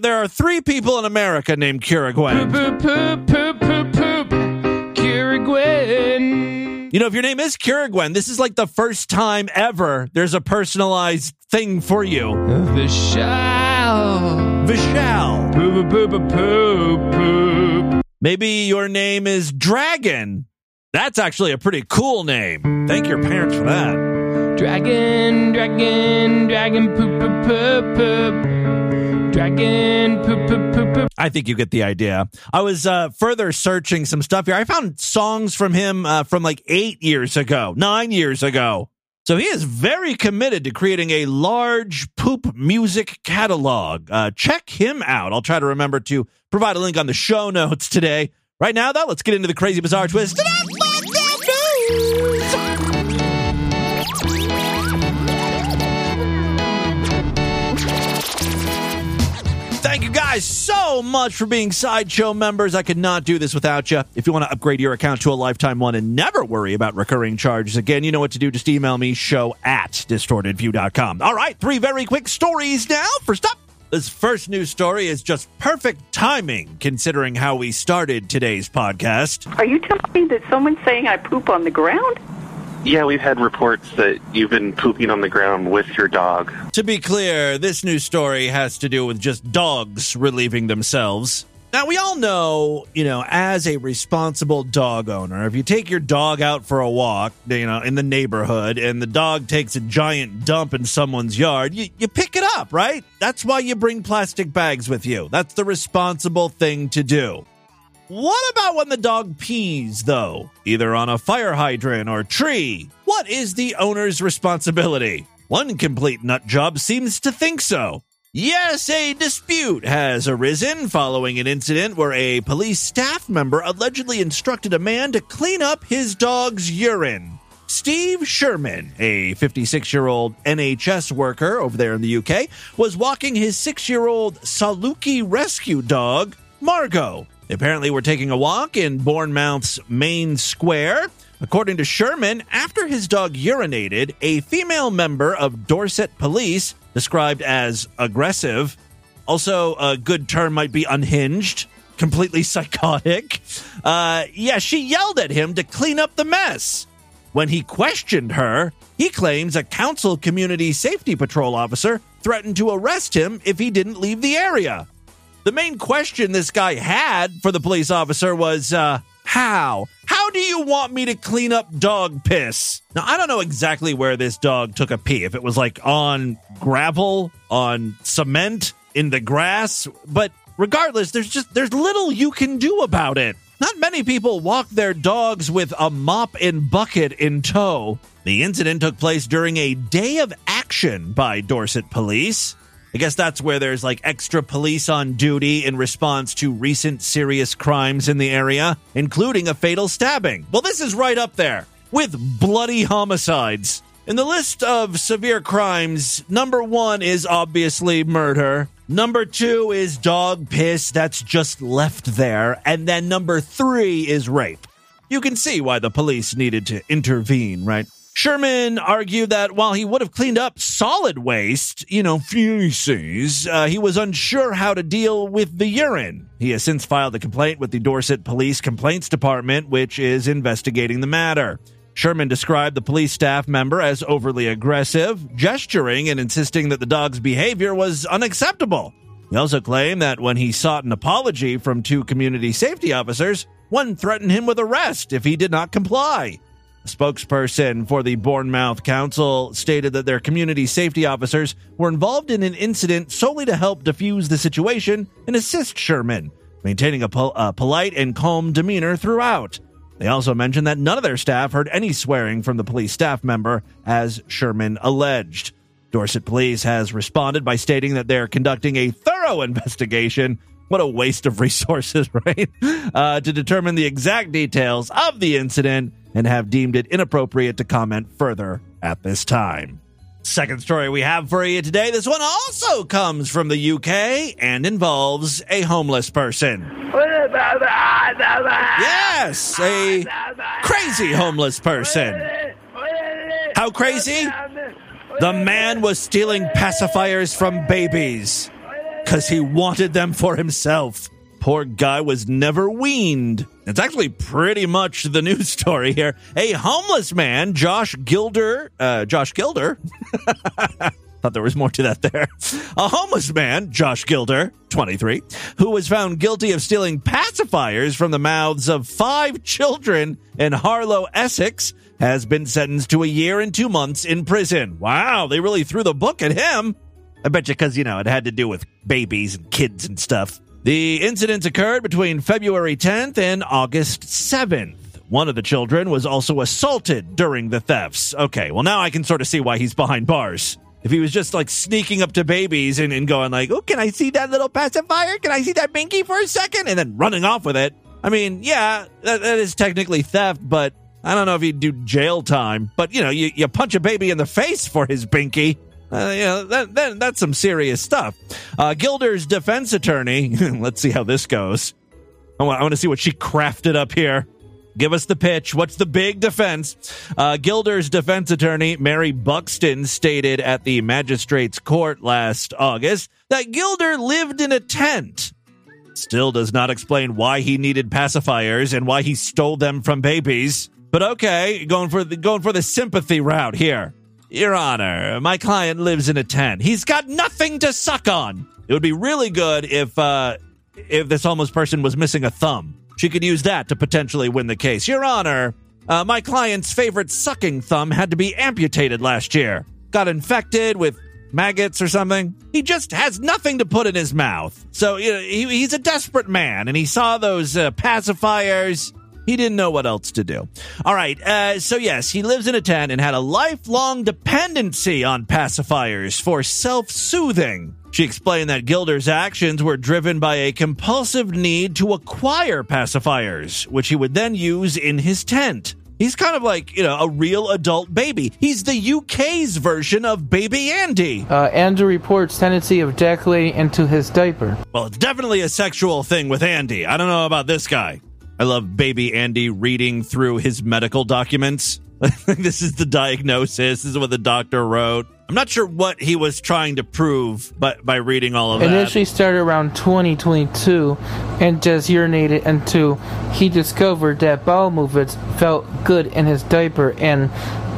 There are three people in America named Kira Gwen. Poop, poop, poop, poop, poop, poop. Kira Gwen. You know, if your name is Kira Gwen, this is like the first time ever there's a personalized thing for you. Vishal. Vishal. Poop, poop, poop, poop, poop. Maybe your name is Dragon. That's actually a pretty cool name. Thank your parents for that. Dragon, dragon, dragon, poop, poop, poop, poop. Dragon, poop, poop, poop, poop. I think you get the idea. I was further searching some stuff here. I found songs from him from like 8 years ago, 9 years ago. So he is very committed to creating a large poop music catalog. Check him out. I'll try to remember to provide a link on the show notes today. Right now, though, let's get into the crazy, bizarre twist. Thank you guys so much for being Sideshow members. I could not do this without you. If you want to upgrade your account to a lifetime one and never worry about recurring charges again, you know what to do. Just email me, show@distortedview.com. All right, three very quick stories now. First up, this first news story is just perfect timing considering how we started today's podcast. Are you telling me that someone's saying I poop on the ground? Yeah, we've had reports that you've been pooping on the ground with your dog. To be clear, this news story has to do with just dogs relieving themselves. Now, we all know, you know, as a responsible dog owner, if you take your dog out for a walk, you know, in the neighborhood, and the dog takes a giant dump in someone's yard, you pick it up, right? That's why you bring plastic bags with you. That's the responsible thing to do. What about when the dog pees, though? Either on a fire hydrant or tree? What is the owner's responsibility? One complete nut job seems to think so. Yes, a dispute has arisen following an incident where a police staff member allegedly instructed a man to clean up his dog's urine. Steve Sherman, a 56-year-old NHS worker over there in the UK, was walking his 6-year-old Saluki rescue dog, Margo. They apparently were taking a walk in Bournemouth's main square. According to Sherman, after his dog urinated, a female member of Dorset Police, described as aggressive, also a good term might be unhinged, completely psychotic, she yelled at him to clean up the mess. When he questioned her, he claims a council community safety patrol officer threatened to arrest him if he didn't leave the area. The main question this guy had for the police officer was, how? How do you want me to clean up dog piss? Now, I don't know exactly where this dog took a pee, if it was like on gravel, on cement, in the grass, but regardless, there's little you can do about it. Not many people walk their dogs with a mop and bucket in tow. The incident took place during a day of action by Dorset Police. I guess that's where there's like extra police on duty in response to recent serious crimes in the area, including a fatal stabbing. Well, this is right up there with bloody homicides. In the list of severe crimes, number 1 is obviously murder. Number 2 is dog piss that's just left there. And then number 3 is rape. You can see why the police needed to intervene, right? Sherman argued that while he would have cleaned up solid waste, feces, he was unsure how to deal with the urine. He has since filed a complaint with the Dorset Police Complaints Department, which is investigating the matter. Sherman described the police staff member as overly aggressive, gesturing and insisting that the dog's behavior was unacceptable. He also claimed that when he sought an apology from 2 community safety officers, one threatened him with arrest if he did not comply. Spokesperson for the Bournemouth Council stated that their community safety officers were involved in an incident solely to help defuse the situation and assist Sherman, maintaining a polite and calm demeanor throughout. They also mentioned that none of their staff heard any swearing from the police staff member, as Sherman alleged. Dorset Police has responded by stating that they're conducting a thorough investigation. What a waste of resources, right? To determine the exact details of the incident, and have deemed it inappropriate to comment further at this time. Second story we have for you today, this one also comes from the UK and involves a homeless person. Yes, a crazy homeless person. How crazy? The man was stealing pacifiers from babies because he wanted them for himself. Poor guy was never weaned. It's actually pretty much the news story here. A homeless man, Josh Gilder. Thought there was more to that there. A homeless man, Josh Gilder, 23, who was found guilty of stealing pacifiers from the mouths of 5 children in Harlow, Essex, has been sentenced to a year and 2 months in prison. Wow, they really threw the book at him. I bet you because, it had to do with babies and kids and stuff. The incidents occurred between February 10th and August 7th. One of the children was also assaulted during the thefts. Okay, well, now I can sort of see why he's behind bars. If he was just, sneaking up to babies and going oh, can I see that little pacifier? Can I see that binky for a second? And then running off with it. I mean, yeah, that is technically theft, but I don't know if he'd do jail time. But, you punch a baby in the face for his binky. That's some serious stuff. Gilder's defense attorney, let's see how this goes. I want to see what she crafted up here. Give us the pitch. What's the big defense? Gilder's defense attorney, Mary Buxton, stated at the Magistrates Court last August that Gilder lived in a tent. Still does not explain why he needed pacifiers and why he stole them from babies. But okay, going for the sympathy route here. Your Honor, my client lives in a tent. He's got nothing to suck on. It would be really good if this homeless person was missing a thumb. She could use that to potentially win the case. Your Honor, my client's favorite sucking thumb had to be amputated last year. Got infected with maggots or something. He just has nothing to put in his mouth. So he's a desperate man, and he saw those pacifiers. He didn't know what else to do. All right. So, yes, he lives in a tent and had a lifelong dependency on pacifiers for self-soothing. She explained that Gilder's actions were driven by a compulsive need to acquire pacifiers, which he would then use in his tent. He's kind of like, you know, a real adult baby. He's the UK's version of Baby Andy. Andrew reports tendency of ejaculating into his diaper. Well, it's definitely a sexual thing with Andy. I don't know about this guy. I love Baby Andy reading through his medical documents. This is the diagnosis. This is what the doctor wrote. I'm not sure what he was trying to prove by reading all of that. Initially started around 2022 and just urinated until he discovered that bowel movements felt good in his diaper and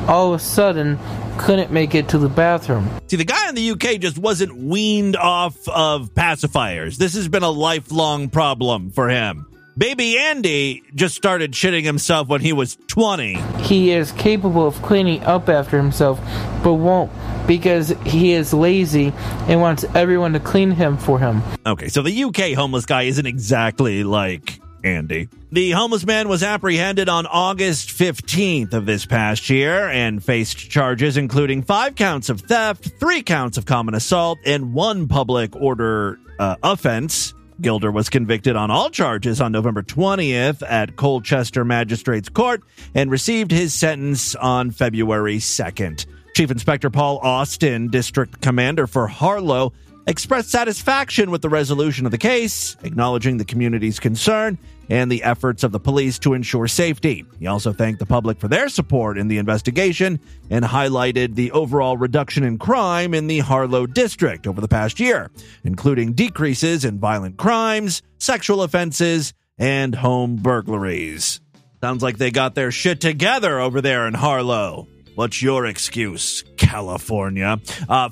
all of a sudden couldn't make it to the bathroom. See, the guy in the UK just wasn't weaned off of pacifiers. This has been a lifelong problem for him. Baby Andy just started shitting himself when he was 20. He is capable of cleaning up after himself, but won't because he is lazy and wants everyone to clean him for him. Okay, so the UK homeless guy isn't exactly like Andy. The homeless man was apprehended on August 15th of this past year and faced charges including 5 counts of theft, 3 counts of common assault, and 1 public order offense. Gilder was convicted on all charges on November 20th at Colchester Magistrates Court and received his sentence on February 2nd. Chief Inspector Paul Austin, District Commander for Harlow, expressed satisfaction with the resolution of the case, acknowledging the community's concern and the efforts of the police to ensure safety. He also thanked the public for their support in the investigation and highlighted the overall reduction in crime in the Harlow district over the past year, including decreases in violent crimes, sexual offenses, and home burglaries. Sounds like they got their shit together over there in Harlow. What's your excuse, California?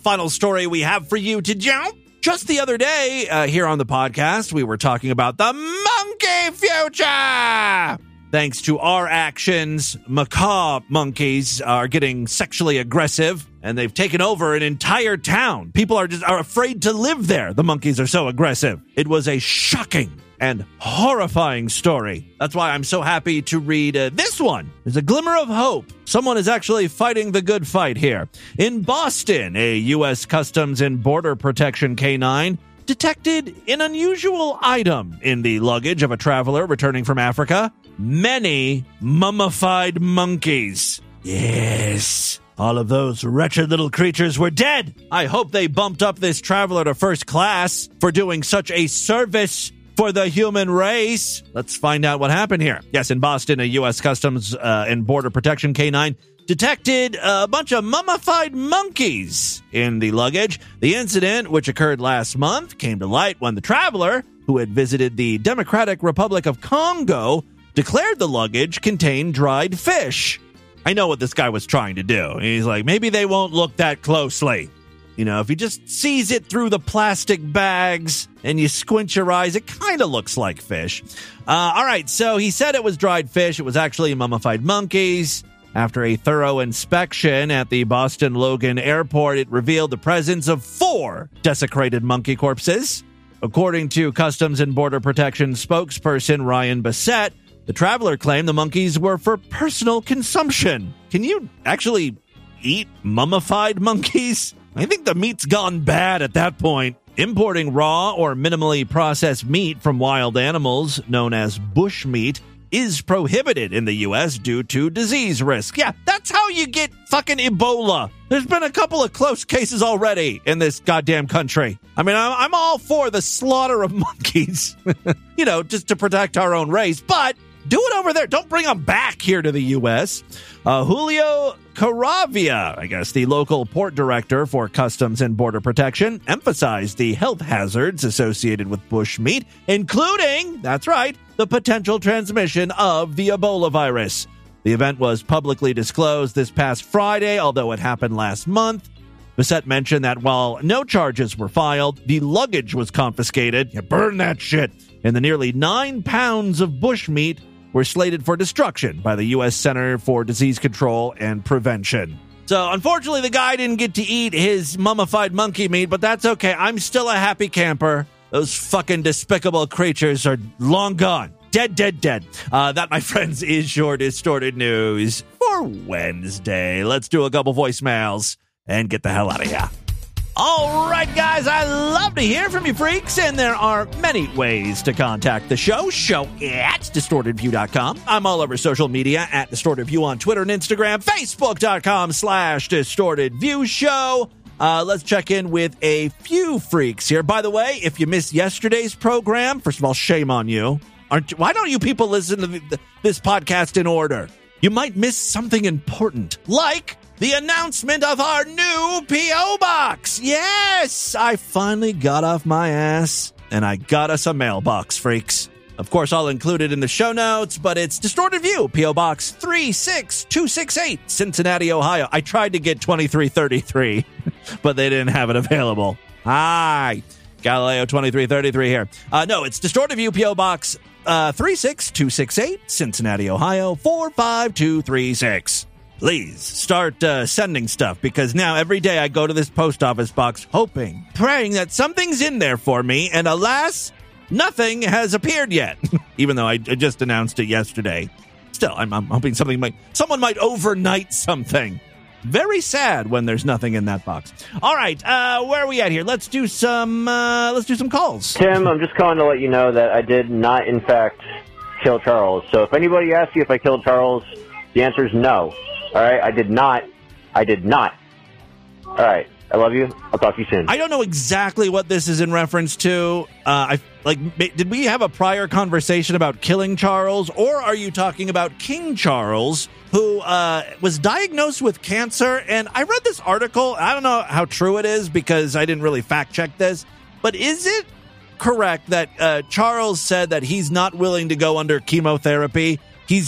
Final story we have for you today. Just the other day, here on the podcast, we were talking about the monkey future. Thanks to our actions, macaw monkeys are getting sexually aggressive, and they've taken over an entire town. People are afraid to live there. The monkeys are so aggressive. It was a shocking and horrifying story. That's why I'm so happy to read this one. There's a glimmer of hope. Someone is actually fighting the good fight here. In Boston, a U.S. Customs and Border Protection K-9 detected an unusual item in the luggage of a traveler returning from Africa. Many mummified monkeys. Yes, all of those wretched little creatures were dead. I hope they bumped up this traveler to first class for doing such a service for the human race. Let's find out what happened here. Yes, in Boston, a U.S. Customs and Border Protection K-9 detected a bunch of mummified monkeys in the luggage. The incident, which occurred last month, came to light when the traveler, who had visited the Democratic Republic of Congo, declared the luggage contained dried fish. I know what this guy was trying to do. He's like, maybe they won't look that closely. You know, if you just sees it through the plastic bags and you squint your eyes, it kind of looks like fish. All right, so he said it was dried fish. It was actually mummified monkeys. After a thorough inspection at the Boston Logan Airport, it revealed the presence of 4 desecrated monkey corpses. According to Customs and Border Protection spokesperson Ryan Bissett, the traveler claimed the monkeys were for personal consumption. Can you actually eat mummified monkeys? I think the meat's gone bad at that point. Importing raw or minimally processed meat from wild animals, known as bushmeat, is prohibited in the U.S. due to disease risk. Yeah, that's how you get fucking Ebola. There's been a couple of close cases already in this goddamn country. I mean, I'm all for the slaughter of monkeys, you know, just to protect our own race, but do it over there. Don't bring them back here to the U.S. Julio Caravia, I guess, the local port director for Customs and Border Protection, emphasized the health hazards associated with bushmeat, including, that's right, the potential transmission of the Ebola virus. The event was publicly disclosed this past Friday, although it happened last month. Bissett mentioned that while no charges were filed, the luggage was confiscated. You burn that shit. And the nearly 9 pounds of bushmeat were slated for destruction by the U.S. Center for Disease Control and Prevention. So, unfortunately, the guy didn't get to eat his mummified monkey meat, but that's okay. I'm still a happy camper. Those fucking despicable creatures are long gone. Dead, dead, dead. That, my friends, is your Distorted News for Wednesday. Let's do a couple voicemails and get the hell out of here. All right, guys, I love to hear from you freaks, and there are many ways to contact the show. Show at distortedview.com. I'm all over social media at distortedview on Twitter and Instagram, facebook.com/distortedviewshow. Let's check in with a few freaks here. By the way, if you missed yesterday's program, first of all, shame on you. Why don't you people listen to this podcast in order? You might miss something important, like the announcement of our new P.O. Box. Yes, I finally got off my ass, and I got us a mailbox, freaks. Of course, I'll include it in the show notes, but it's Distorted View, P.O. Box 36268, Cincinnati, Ohio. I tried to get 2333, but they didn't have it available. Hi, Galileo 2333 here. No, it's Distorted View, P.O. Box 36268, Cincinnati, Ohio, 45236. Please start sending stuff, because now every day I go to this post office box hoping, praying that something's in there for me, and alas, nothing has appeared yet, even though I just announced it yesterday. Still, I'm hoping someone might overnight something. Very sad when there's nothing in that box. All right, where are we at here? Let's do some calls. Tim, I'm just calling to let you know that I did not, in fact, kill Charles. So if anybody asks you if I killed Charles, the answer is no. All right, I did not. All right, I love you. I'll talk to you soon. I don't know exactly what this is in reference to. Did we have a prior conversation about killing Charles, or are you talking about King Charles, who was diagnosed with cancer? And I read this article. I don't know how true it is because I didn't really fact check this. But is it correct that Charles said that he's not willing to go under chemotherapy? He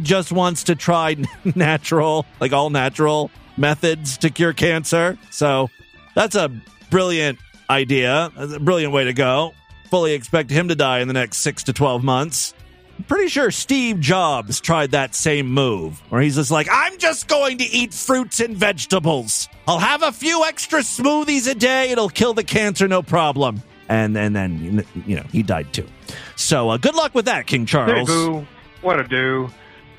just wants to try natural, like all natural methods to cure cancer. So that's a brilliant idea. That's a brilliant way to go. Fully expect him to die in the next 6 to 12 months. I'm pretty sure Steve Jobs tried that same move, where he's just like, I'm just going to eat fruits and vegetables. I'll have a few extra smoothies a day. It'll kill the cancer, no problem. And then, you know, he died too. So good luck with that, King Charles. Hey, boo. What a do.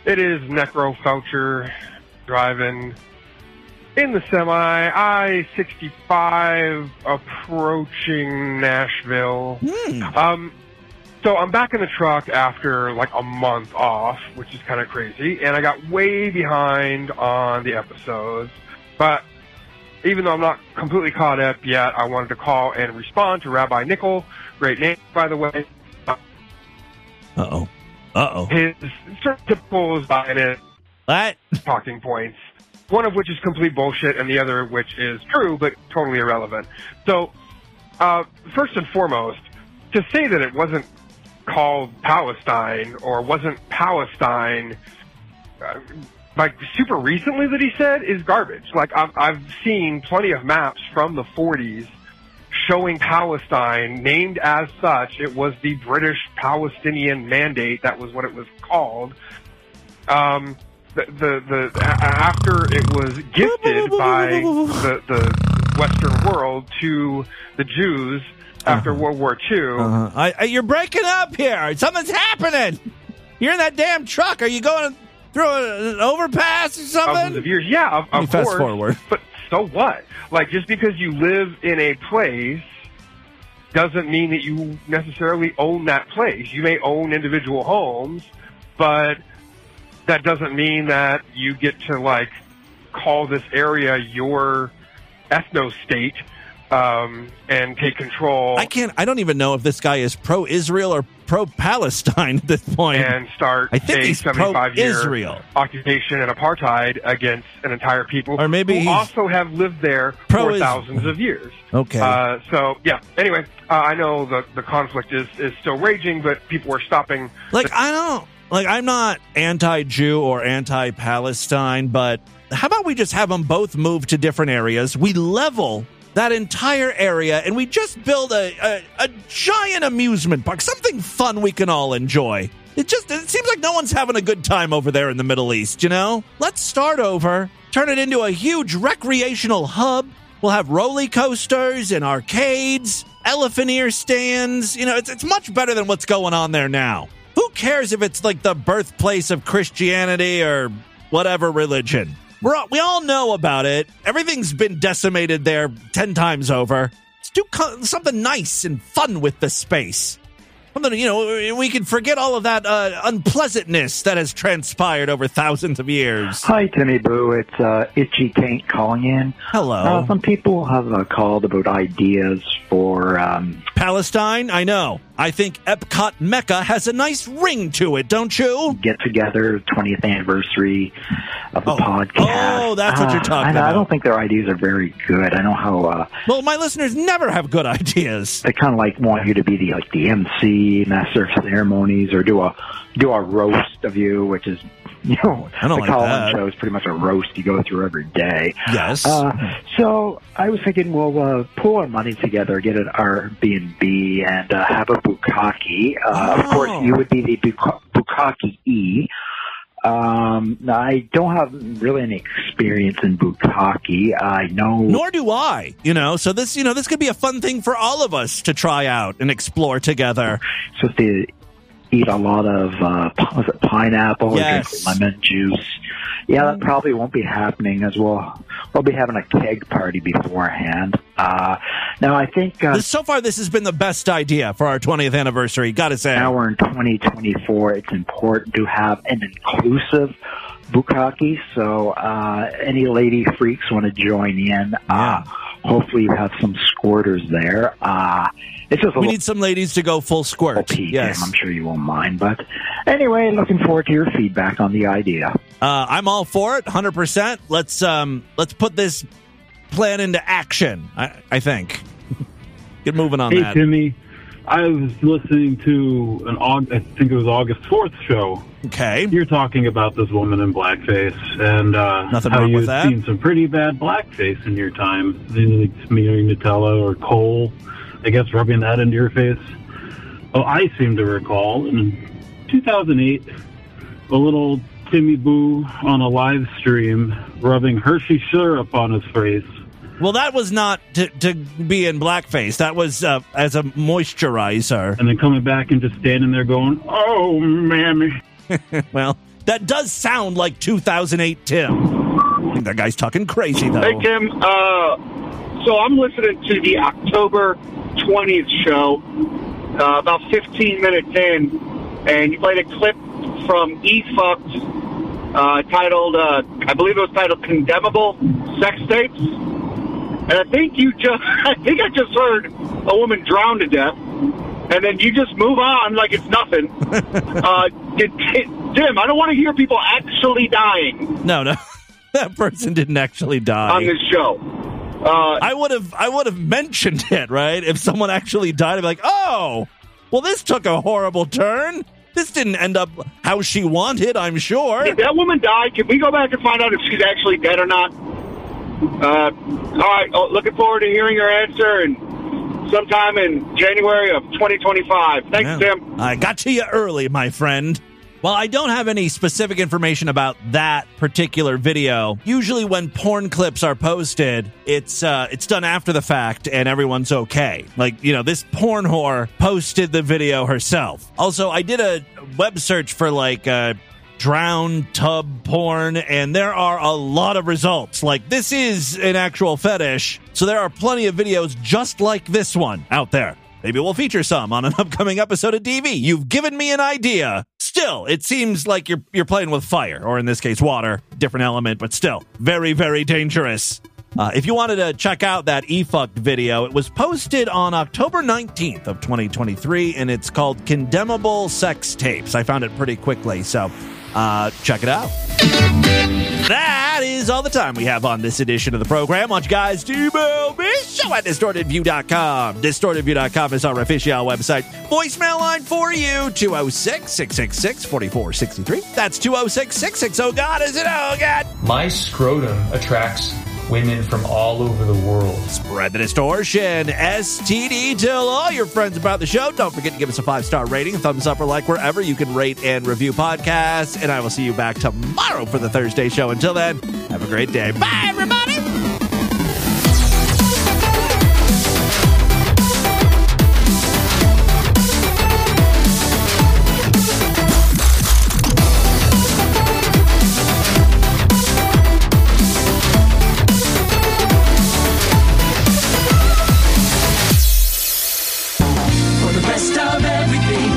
It is Necro Foucher driving in the semi, I-65 approaching Nashville. So I'm back in the truck after like a month off, which is kind of crazy, and I got way behind on the episodes. But even though I'm not completely caught up yet, I wanted to call and respond to Rabbi Nickel. Great name, by the way. Uh-oh. His sort of typical Zionist talking points. One of which is complete bullshit, and the other which is true, but totally irrelevant. So, first and foremost, to say that it wasn't called Palestine, or wasn't Palestine, like, super recently that he said, is garbage. Like, I've seen plenty of maps from the 40s showing Palestine named as such. It was the British Palestinian Mandate. That was what it was called. The after it was gifted by the Western world to the Jews after World War II. You're breaking up here. Something's happening. You're in that damn truck. Are you going through an overpass or something? Thousands of years. Yeah, of course. Fast forward. But so what? Like, just because you live in a place doesn't mean that you necessarily own that place. You may own individual homes, but that doesn't mean that you get to, like, call this area your ethno-state and take control. I don't even know if this guy is pro-Israel or pro-Palestine at this point. And start a 75-year occupation and apartheid against an entire people or maybe who also have lived there for thousands of years. Okay. Anyway, I know the conflict is still raging, but people are stopping. I'm not anti-Jew or anti-Palestine, but how about we just have them both move to different areas? We level that entire area, and we just build a giant amusement park, something fun we can all enjoy. It seems like no one's having a good time over there in the Middle East, you know? Let's start over, turn it into a huge recreational hub. We'll have roller coasters and arcades, elephant ear stands. You know, it's much better than what's going on there now. Who cares if it's like the birthplace of Christianity or whatever religion? We all know about it. Everything's been decimated there 10 times over. Let's do something nice and fun with the space. Something, you know, we can forget all of that unpleasantness that has transpired over thousands of years. Hi, Timmy Boo. It's Itchy Taint calling in. Hello. Some people have called about ideas for... Palestine, I know. I think Epcot Mecca has a nice ring to it, don't you? Get-together, 20th anniversary of the podcast. Oh, that's what you're talking about. I don't think their ideas are very good. I know how... well, my listeners never have good ideas. They kind of like want you to be the the MC. Master of ceremonies, or do a roast of you, which is, you know, the Colin show is pretty much a roast you go through every day. Yes. So I was thinking, we'll pull our money together, get an Airbnb, and have a bukkake. Of course, you would be the bukkake-ee. I don't have really any experience in bukkake. I know. Nor do I, you know, so this, you know, this could be a fun thing for all of us to try out and explore together. So if they eat a lot of pineapple or drink lemon juice. Yeah, that probably won't be happening as well. We'll be having a keg party beforehand. Now, I think... so far, this has been the best idea for our 20th anniversary, gotta say. Now we're in 2024. It's important to have an inclusive bukkake, so any lady freaks want to join in. Hopefully you have some squirters there. We need some ladies to go full squirt. Yes. I'm sure you won't mind. But anyway, looking forward to your feedback on the idea. I'm all for it, 100%. Let's put this plan into action, I think. Get moving on that. Hey, Timmy. I was listening to I think it was August 4th show. Okay. You're talking about this woman in blackface and how you've seen some pretty bad blackface in your time. Smearing Nutella or coal, I guess, rubbing that into your face. Oh, I seem to recall in 2008, a little Timmy Boo on a live stream rubbing Hershey syrup on his face. Well, that was not to be in blackface. That was as a moisturizer. And then coming back and just standing there going, oh, mammy. Well, that does sound like 2008 Tim. I think that guy's talking crazy, though. Hey, Tim. So I'm listening to the October 20th show, about 15 minutes in, and you played a clip from E-Fucked titled, I believe it was titled Condemnable Sex Tapes. And I think I just heard a woman drown to death, and then you just move on like it's nothing. Tim, I don't want to hear people actually dying. No, that person didn't actually die on this show. I would have mentioned it, right? If someone actually died, I'd be like, oh, well, this took a horrible turn. This didn't end up how she wanted, I'm sure. If that woman died, can we go back and find out if she's actually dead or not? All right, looking forward to hearing your answer and sometime in January of 2025. Thanks, Tim. I got to you early, my friend. Well, I don't have any specific information about that particular video. Usually when porn clips are posted, it's done after the fact and everyone's okay. Like, you know, this porn whore posted the video herself. Also, I did a web search for drown tub porn, and there are a lot of results. Like, this is an actual fetish, so there are plenty of videos just like this one out there. Maybe we'll feature some on an upcoming episode of DV. You've given me an idea. Still, it seems like you're playing with fire, or in this case, water. Different element, but still, very, very dangerous. If you wanted to check out that E-Fucked video, it was posted on October 19th of 2023, and it's called Condemnable Sex Tapes. I found it pretty quickly, so... check it out. That is all the time we have on this edition of the program. Watch guys, email me, show at distortedview.com. Distortedview.com is our official website. Voicemail line for you, 206-666-4463. That's 206-660. Oh, God, is it? Oh, God. My scrotum attracts women from all over the world. Spread the distortion. STD. Tell all your friends about the show. Don't forget to give us a 5-star rating, thumbs up, or like wherever you can rate and review podcasts. And I will see you back tomorrow for the Thursday show. Until then, have a great day. Bye, everybody. best of everything.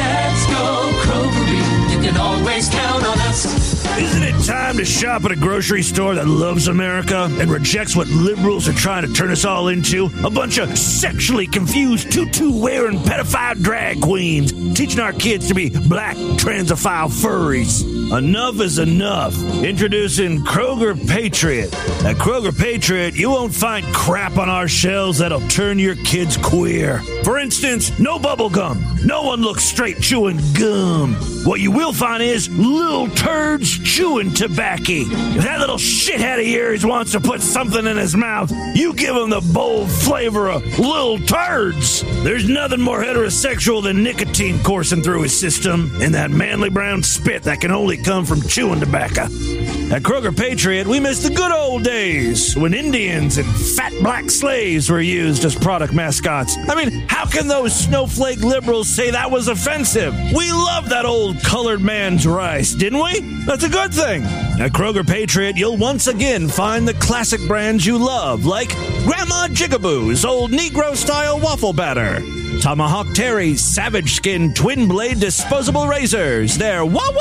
Let's go Krogery. You can always count on us. Isn't it time to shop at a grocery store that loves America and rejects what liberals are trying to turn us all into? A bunch of sexually confused, tutu-wearing, pedophile drag queens teaching our kids to be black, transophile furries. Enough is enough. Introducing Kroger Patriot. At Kroger Patriot, you won't find crap on our shelves that'll turn your kids queer. For instance, no bubble gum. No one looks straight chewing gum. What you will find is little turds chewing tobacco. If that little shithead of yours wants to put something in his mouth, you give him the bold flavor of little turds. There's nothing more heterosexual than nicotine coursing through his system and that manly brown spit that can only come from chewing tobacco. At Kroger Patriot, we miss the good old days when Indians and fat black slaves were used as product mascots. I mean, how can those snowflake liberals say that was offensive? We loved that old colored man's rice, didn't we? That's a good thing. At Kroger Patriot, you'll once again find the classic brands you love, like Grandma Jigaboo's Old Negro-Style Waffle Batter, Tomahawk Terry's Savage Skin Twin Blade Disposable Razors. They're wonderful.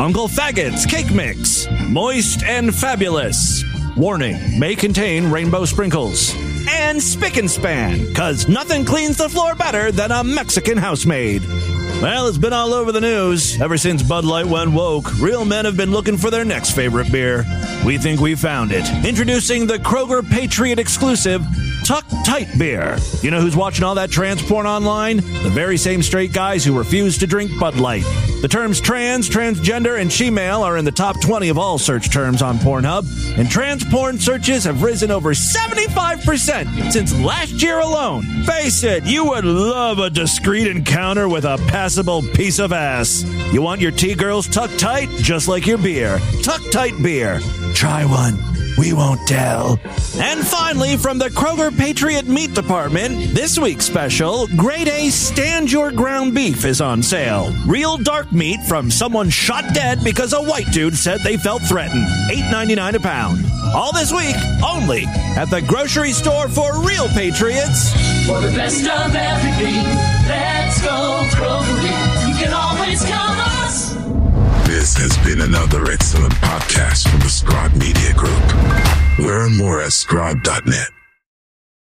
Uncle Faggot's Cake Mix, Moist and Fabulous. Warning, may contain rainbow sprinkles. And Spick and Span, because nothing cleans the floor better than a Mexican housemaid. Well, it's been all over the news. Ever since Bud Light went woke, real men have been looking for their next favorite beer. We think we found it. Introducing the Kroger Patriot exclusive Tuck Tight Beer. You know who's watching all that trans porn online? The very same straight guys who refuse to drink Bud Light. The terms trans, transgender, and she-male are in the top 20 of all search terms on Pornhub, and trans porn searches have risen over 75% since last year alone. Face it, you would love a discreet encounter with a passable piece of ass. You want your T-girls tucked tight? Just like your beer. Tuck Tight Beer. Try one. We won't tell. And finally, from the Kroger Patriot Meat Department, this week's special, Grade A Stand Your Ground Beef is on sale. Real dark meat from someone shot dead because a white dude said they felt threatened. $8.99 a pound. All this week, only at the grocery store for real patriots. For the best of everything, let's go Kroger. You can always count on us. This has been another excellent podcast from the Scribe Media Group. Learn more at scribe.net.